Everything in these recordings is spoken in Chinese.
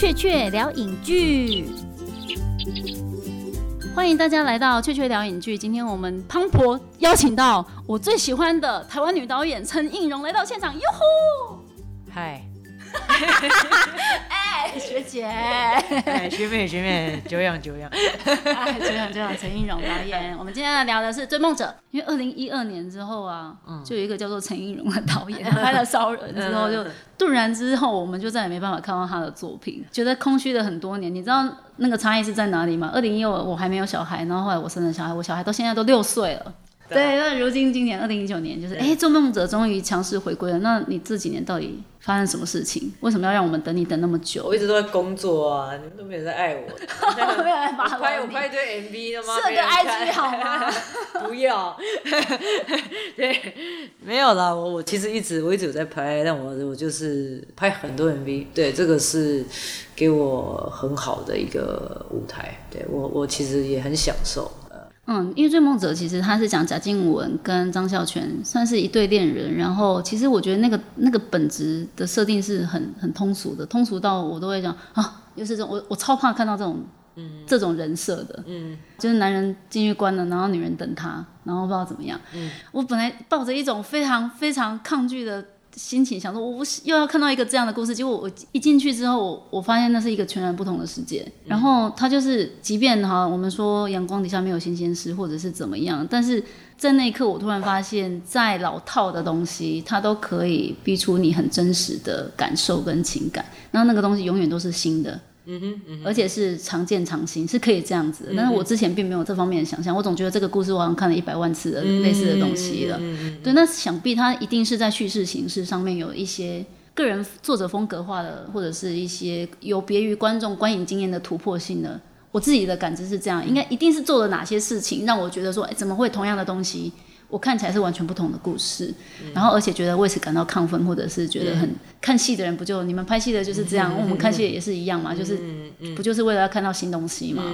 雀雀聊影剧，欢迎大家来到雀雀聊影剧。今天我们磅礴邀请到我最喜欢的台湾女导演陈映蓉来到现场。哟呼，嗨哎、欸，学姐，哎，学妹，学妹，久仰，哎，久仰，陈映蓉导演。我们今天要聊的是《追梦者》，因为2012年之后啊，就有一个叫做陈映蓉的导演拍了《骚人》之后，就顿然之后，我们就再也没办法看到他的作品，觉得空虚了很多年。你知道那个差异是在哪里吗？2015我还没有小孩，然后后来我生了小孩，我小孩到现在都6岁了。对，那如今今年2019年，就是《追梦者》终于强势回归了。那你这几年到底发生什么事情？为什么要让我们等你等那么久？我一直都在工作啊，你们都没有在爱我。没有在发我拍一堆 MV 的吗？设个 IG 好吗？不要。对，没有啦，我其实我一直有在拍，但我就是拍很多 MV。对，这个是给我很好的一个舞台。对我其实也很享受。因为《追梦者》其实他是讲贾静雯跟张孝全算是一对恋人，然后其实我觉得那个本质的设定是很通俗到我都会讲啊，就是这种我超怕看到这种这种人设的，就是男人进去关了，然后女人等他，然后不知道怎么样。我本来抱着一种非常非常抗拒的心情，想说我又要看到一个这样的故事，结果我一进去之后，我发现那是一个全然不同的世界。然后它就是，即便哈我们说阳光底下没有新鲜事，或者是怎么样，但是在那一刻，我突然发现，再老套的东西，它都可以逼出你很真实的感受跟情感。然后那个东西永远都是新的，而且是常见常新，是可以这样子的。但是我之前并没有这方面的想象，我总觉得这个故事我好像看了100万次的类似的东西了。对，那想必它一定是在叙事形式上面有一些个人作者风格化的，或者是一些有别于观众观影经验的突破性的。我自己的感知是这样，应该一定是做了哪些事情让我觉得说，哎，怎么会同样的东西，我看起来是完全不同的故事，然后而且觉得为此感到亢奋，或者是觉得很看戏的人不就你们拍戏的就是这样，我们看戏也是一样嘛，就是不就是为了要看到新东西嘛？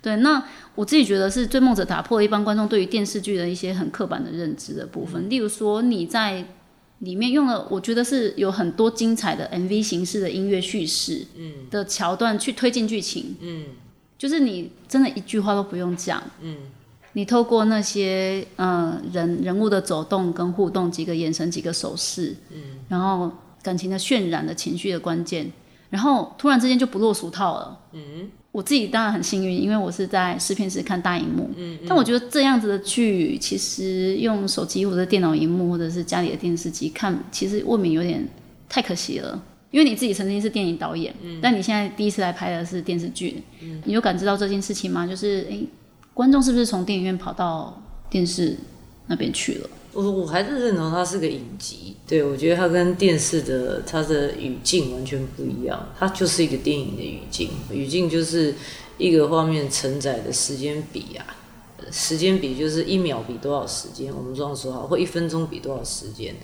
对，那我自己觉得是《追梦者》打破了一般观众对于电视剧的一些很刻板的认知的部分，例如说你在里面用了，我觉得是有很多精彩的 MV 形式的音乐叙事的桥段去推进剧情，就是你真的一句话都不用讲，你透过那些人物的走动跟互动，几个眼神几个手势，然后感情的渲染的情绪的关键，然后突然之间就不落俗套了。我自己当然很幸运，因为我是在试片室看大荧幕，但我觉得这样子的剧其实用手机或者电脑荧幕或者是家里的电视机看，其实未免有点太可惜了。因为你自己曾经是电影导演，但你现在第一次来拍的是电视剧，你有感知到这件事情吗？就是观众是不是从电影院跑到电视那边去了？我还是认同它是个影集，对，我觉得它跟电视的它的语境完全不一样，它就是一个电影的语境，语境就是一个画面承载的时间比啊，时间比就是1秒比多少时间，我们这样说好，或1分钟比多少时间。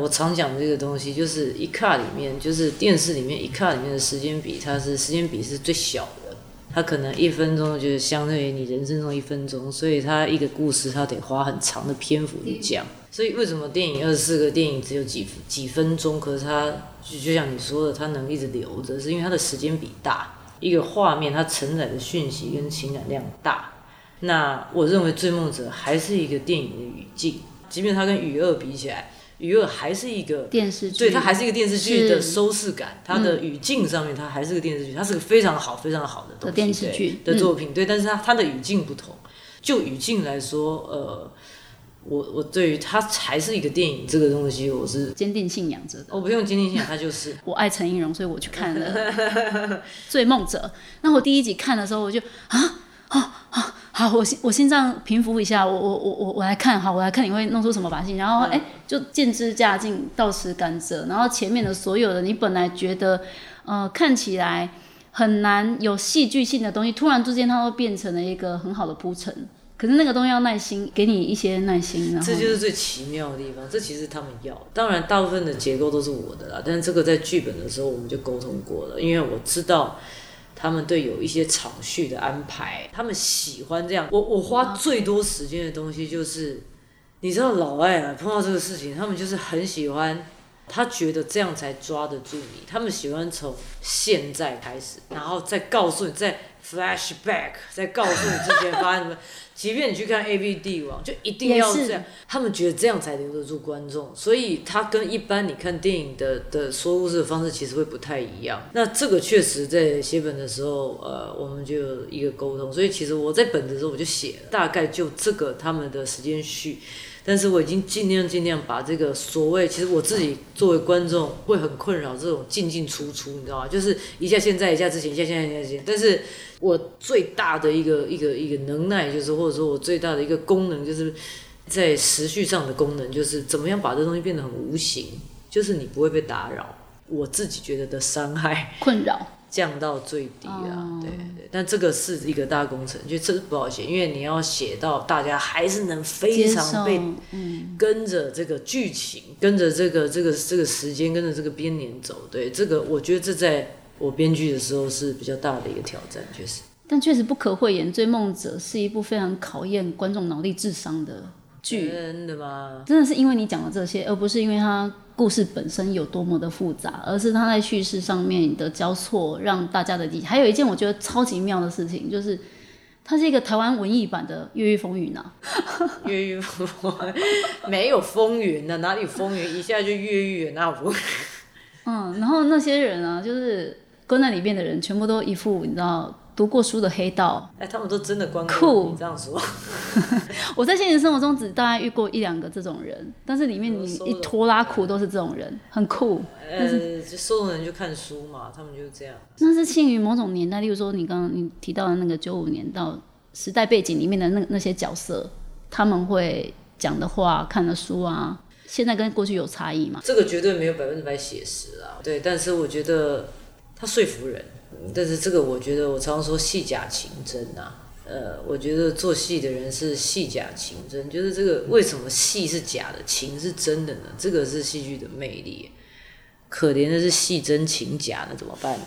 我常讲这个东西，就是一卡里面，就是电视里面一卡里面的时间比，它是时间比是最小的。他可能1分钟就是相对于你人生中1分钟，所以他一个故事他得花很长的篇幅去讲。所以为什么电影24个电影只有几分钟？可是他就像你说的，他能一直留着，是因为他的时间比大，一个画面它承载的讯息跟情感量大。那我认为《追梦者》还是一个电影的语境，即便它跟《雨二》比起来，《雨二》还是一个电视剧，对，它还是一个电视剧的收视感，它的语境上面它还是个电视剧，它是个非常好的东西的电视剧的作品，对，但是它的语境不同。就语境来说，我对于它还是一个电影这个东西，我是坚定信仰着的。我不用坚定信仰，它就是我爱陈映蓉，所以我去看了《追梦者》。那我第一集看的时候，我就好，我心脏平复一下，我来看，好，我来看你会弄出什么把戏。然后就见之驾尽，到此赶者。然后前面的所有的，你本来觉得看起来很难有戏剧性的东西，突然之间它会变成了一个很好的铺陈。可是那个东西要耐心，给你一些耐心。然后这就是最奇妙的地方，这其实他们要。当然，大部分的结构都是我的啦，但是这个在剧本的时候我们就沟通过了，因为我知道他们对有一些场序的安排，他们喜欢这样。我花最多时间的东西就是，你知道老外啊，碰到这个事情，他们就是很喜欢他觉得这样才抓得住你。他们喜欢从现在开始，然后再告诉你，再 flashback， 再告诉你之前发生什么。即便你去看 AV 帝王，就一定要这样。他们觉得这样才留得住观众，所以他跟一般你看电影的说故事的方式其实会不太一样。那这个确实在写本的时候，我们就有一个沟通。所以其实我在本的时候我就写了，大概就这个他们的时间序。但是我已经尽量把这个所谓，其实我自己作为观众会很困扰这种进出出，你知道吗？就是一下现在，一下之前，一下现在，一下之前。但是我最大的一个能耐，就是或者说我最大的一个功能，就是在时序上的功能，就是怎么样把这东西变得很无形，就是你不会被打扰。我自己觉得的伤害困扰降到最低啦，对对，但这个是一个大工程，就这是不好写，因为你要写到大家还是能非常被跟着这个剧情，跟着这个时间，跟着这个编年走，对，这个我觉得这在我编剧的时候是比较大的一个挑战，确实。但确实不可讳言，《追梦者》是一部非常考验观众脑力智商的剧，真的吗？真的是因为你讲了这些，而不是因为它。故事本身有多么的复杂，而是它在叙事上面的交错，让大家的理解。还有一件我觉得超级妙的事情，就是它是一个台湾文艺版的《越狱风云》啊。越狱风云没有风云啊，哪里风云？一下就越狱了，那不？嗯，然后那些人啊，就是关在里面的人，全部都一副你知道读过书的黑道。哎，他们都真的关过。你这样说。我在现实生活中只大概遇过一两个这种人，但是里面你一拖拉苦都是这种人，很酷。就收容人就看书嘛，他们就是这样。那是限于某种年代，例如说你刚刚你提到的那个95年到时代背景里面的那些角色，他们会讲的话、看的书啊，现在跟过去有差异嘛？这个绝对没有100%写实啊，对，但是我觉得他说服人。但是这个我觉得我常说戏假情真啊。我觉得做戏的人是戏假情真，就是这个为什么戏是假的，情是真的呢？这个是戏剧的魅力。可怜的是戏真情假，那怎么办呢？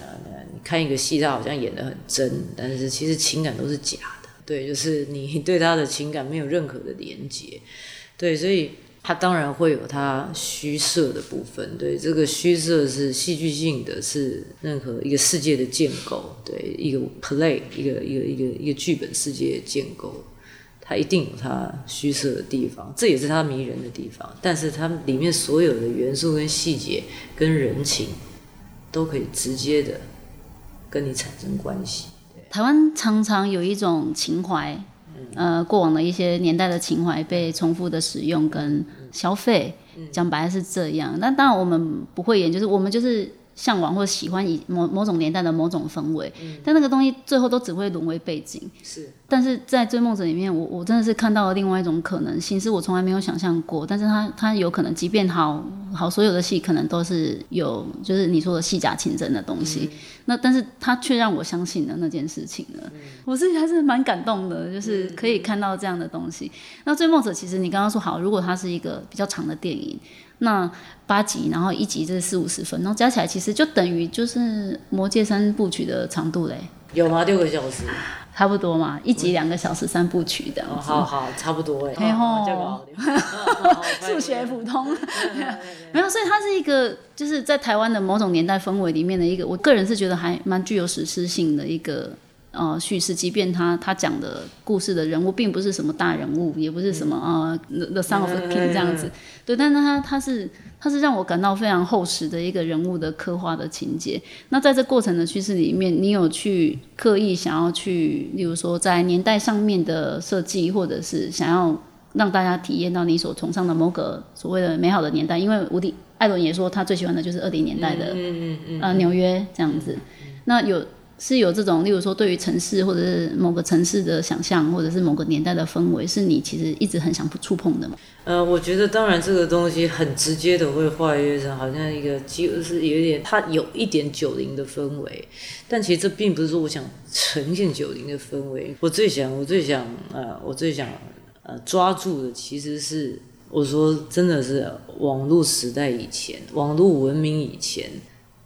你看一个戏，他好像演得很真，但是其实情感都是假的。对，就是你对他的情感没有任何的连结。对，所以他当然会有他虚设的部分。对，这个虚设是戏剧性的，是任何一个世界的建构，对，一个 play， 一个剧本世界的建构，它一定有它虚设的地方，这也是它迷人的地方。但是它里面所有的元素跟细节跟人情都可以直接的跟你产生关系。台湾常常有一种情怀，过往的一些年代的情怀被重复的使用跟消费，讲白了是这样。那当然我们不会演，就是我们就是向往或喜欢以某种年代的某种氛围，但那个东西最后都只会沦为背景。是，但是在《追梦者》里面，我真的是看到了另外一种可能性，是我从来没有想象过。但是它有可能，即便好所有的戏可能都是有，就是你说的戏假情真的东西，那但是它却让我相信了那件事情了。我自己还是蛮感动的，就是可以看到这样的东西。那《追梦者》其实你刚刚说好，如果它是一个比较长的电影。那8集，然后1集就是40-50分钟，然后加起来其实就等于就是魔戒3部曲的长度嘞。有吗？6个小时，差不多嘛，1集2个小时3部曲这样子。好好，差不多哎。哎吼，这个好点。数学普通。没有，所以它是一个就是在台湾的某种年代氛围里面的一个，我个人是觉得还蛮具有史诗性的一个。叙事，即便他讲的故事的人物并不是什么大人物，也不是什么The Son of the King 这样子，对，但是他是让我感到非常厚实的一个人物的刻画的情节。那在这过程的叙事里面，你有去刻意想要去，例如说在年代上面的设计，或者是想要让大家体验到你所崇尚的某个所谓的美好的年代，因为艾伦也说他最喜欢的就是20年代的纽约这样子。那有这种，例如说对于城市或者是某个城市的想象，或者是某个年代的氛围，是你其实一直很想触碰的吗？我觉得当然这个东西很直接的会化约成好像一个几乎是有一点90的氛围，但其实这并不是说我想呈现90的氛围。我最想抓住的其实是，我说真的是网络时代以前，网络文明以前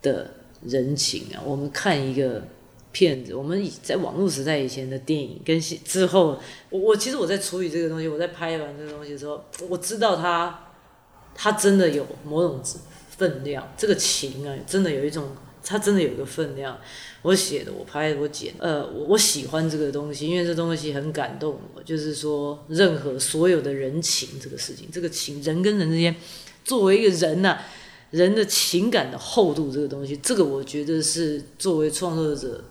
的人情啊。我们看一个片子，我们在网络时代以前的电影跟之后，我其实在处理这个东西，我在拍完这个东西的时候，我知道它真的有某种分量，这个情啊，真的有一种，它真的有一个分量。我写的，我拍的，我剪，我喜欢这个东西，因为这东西很感动我。就是说，任何所有的人情这个事情，这个情，人跟人之间，作为一个人啊，人的情感的厚度这个东西，这个我觉得是作为创作者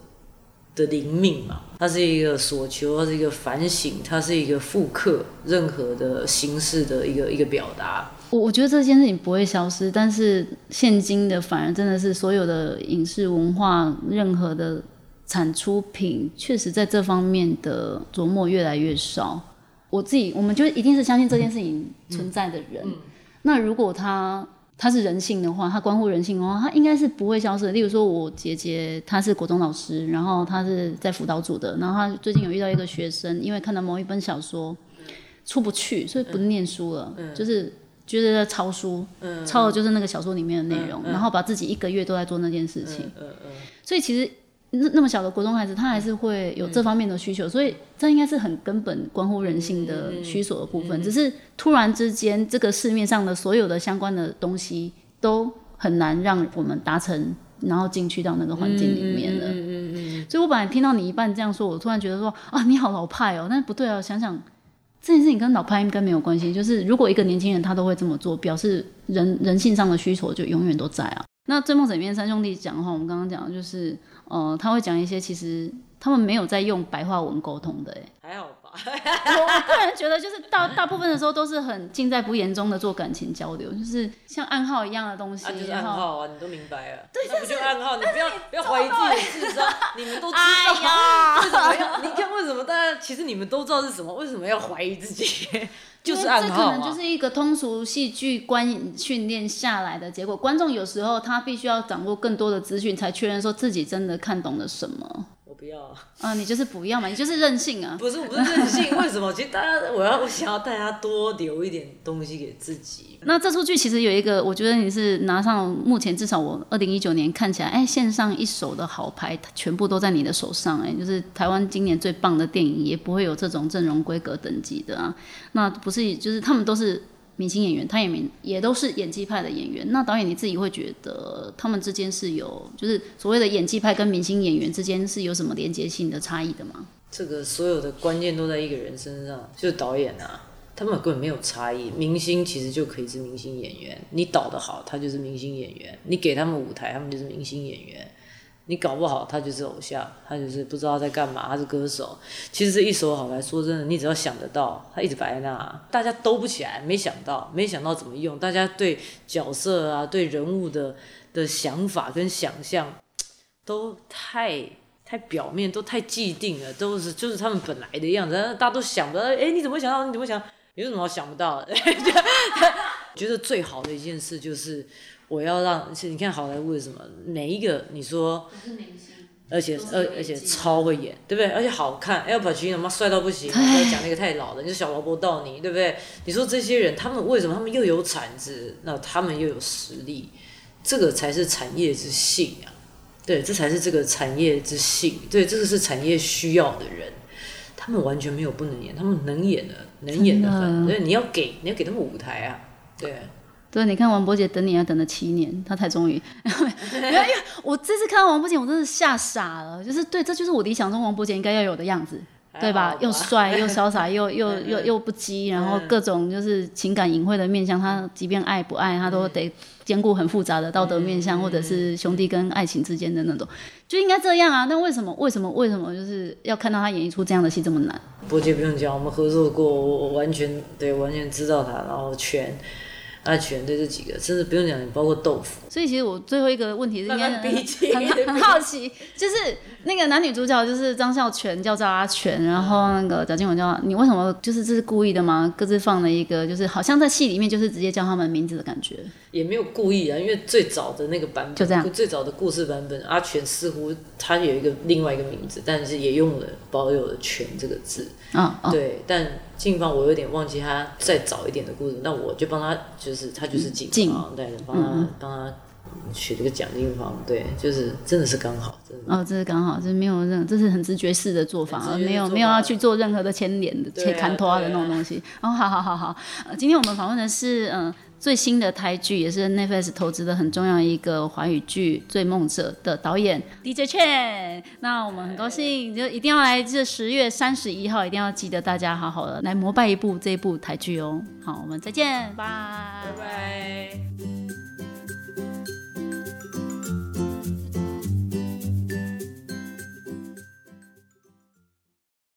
的灵命嘛，它是一个所求，它是一个反省，它是一个复刻任何的形式的一个表达。我觉得这件事情不会消失，但是现今的反而真的是所有的影视文化，任何的产出品，确实在这方面的琢磨越来越少。我们就一定是相信这件事情存在的人。那如果他是人性的话，他关乎人性的话，他应该是不会消失的。例如说，我姐姐她是国中老师，然后她是在辅导组的，然后她最近有遇到一个学生，因为看到某一本小说出不去，所以不念书了，就是。就是在抄书，抄的就是那个小说里面的内容，然后把自己一个月都在做那件事情。所以其实那么小的国中孩子，他还是会有这方面的需求，所以这应该是很根本关乎人性的需求的部分。只是突然之间，这个市面上的所有的相关的东西都很难让我们达成，然后进去到那个环境里面了。所以我本来听到你一半这样说，我突然觉得说啊，你好老派哦，但是不对啊，想想。这件事情跟老派应该没有关系，就是如果一个年轻人他都会这么做，表示人性上的需求就永远都在啊。那《追梦者》里面三兄弟讲的话，我们刚刚讲的就是，他会讲一些其实他们没有在用白话文沟通的，还好吧？我个人觉得就是大部分的时候都是很尽在不言中的做感情交流，就是像暗号一样的东西。啊，就是暗号啊，你都明白了，对，那不就暗号？你不要怀疑自己的智商，你们都知道。哎你看为什么大家其实你们都知道是什么，为什么要怀疑自己？就是暗号嘛。这可能就是一个通俗戏剧观影训练下来的结果。观众有时候他必须要掌握更多的资讯，才确认说自己真的看懂了什么。我不要啊！你就是不要嘛，你就是任性啊！不是，我不是任性，为什么？其实大家，我想要带他多留一点东西给自己。那这出剧其实有一个，我觉得你是拿上目前至少我2019年看起来，线上一手的好牌，全部都在你的手上，就是台湾今年最棒的电影也不会有这种阵容规格等级的啊。那不是，就是他们都是明星演员，他也都是演技派的演员。那导演你自己会觉得他们之间是有，就是所谓的演技派跟明星演员之间是有什么连结性的差异的吗？这个所有的关键都在一个人身上，就是导演啊，他们根本没有差异。明星其实就可以是明星演员，你导得好，他就是明星演员；你给他们舞台，他们就是明星演员；你搞不好，他就是偶像，他就是不知道在干嘛，他是歌手。其实这一手好牌，说真的，你只要想得到，他一直摆在那，大家兜不起来，没想到怎么用，大家对角色啊，对人物的想法跟想象，都太表面，都太既定了，都是就是他们本来的样子，大家都想不到，你怎么会想到？你怎么想？有什么想不到的？觉得最好的一件事就是。我要让，你看好莱坞是什么？每一个你说，而且超会演，对不对？而且好看 ，Al Pacino 妈帅到不行，不要讲那个太老的，你说小劳勃道尼，对不对？你说这些人，他们为什么他们又有产值，那他们又有实力？这个才是产业之性啊！对，这才是这个产业之性，对，这个是产业需要的人。他们完全没有不能演，他们能演的很，所以你要给他们舞台啊，对。对，你看王柏杰等你要等了7年，他才终于。我这次看到王柏杰，我真的吓傻了。就是对，这就是我理想中王柏杰应该要有的样子，对吧？又帅又潇洒，又不羁，然后各种就是情感隐晦的面向，他即便爱不爱，他都得兼顾很复杂的道德面向，或者是兄弟跟爱情之间的那种，就应该这样啊。但为什么就是要看到他演一出这样的戏这么难？柏杰不用讲，我们合作过，我完全知道他，然后全。安全对这几个，甚至不用讲，包括豆腐。所以其实我最后一个问题是应该很好奇，就是那个男女主角就是张孝全叫赵阿全，然后那个贾静雯叫你为什么就是这是故意的吗？各自放了一个就是好像在戏里面就是直接叫他们名字的感觉。也没有故意啊，因为最早的那个版本就这样，最早的故事版本阿全似乎他有一个另外一个名字，但是也用了保有了全这个字。对，但。静芳，我有点忘记他再早一点的故事，那我就帮他，就是他就是静芳，对，帮他取了个蒋静芳，对，就是真的是刚好，这是刚好，这没有这是很直觉式的做法，没有要去做任何的牵连的、牵拖的那种东西。好好好好，今天我们访问的是最新的台剧也是 Netflix 投资的很重要的一个华语剧《追梦者》的导演 DJ Chen。 那我们很高兴就一定要来这10月31号，一定要记得大家好好的来膜拜一部这一部台剧哦。好，我们再见，拜拜。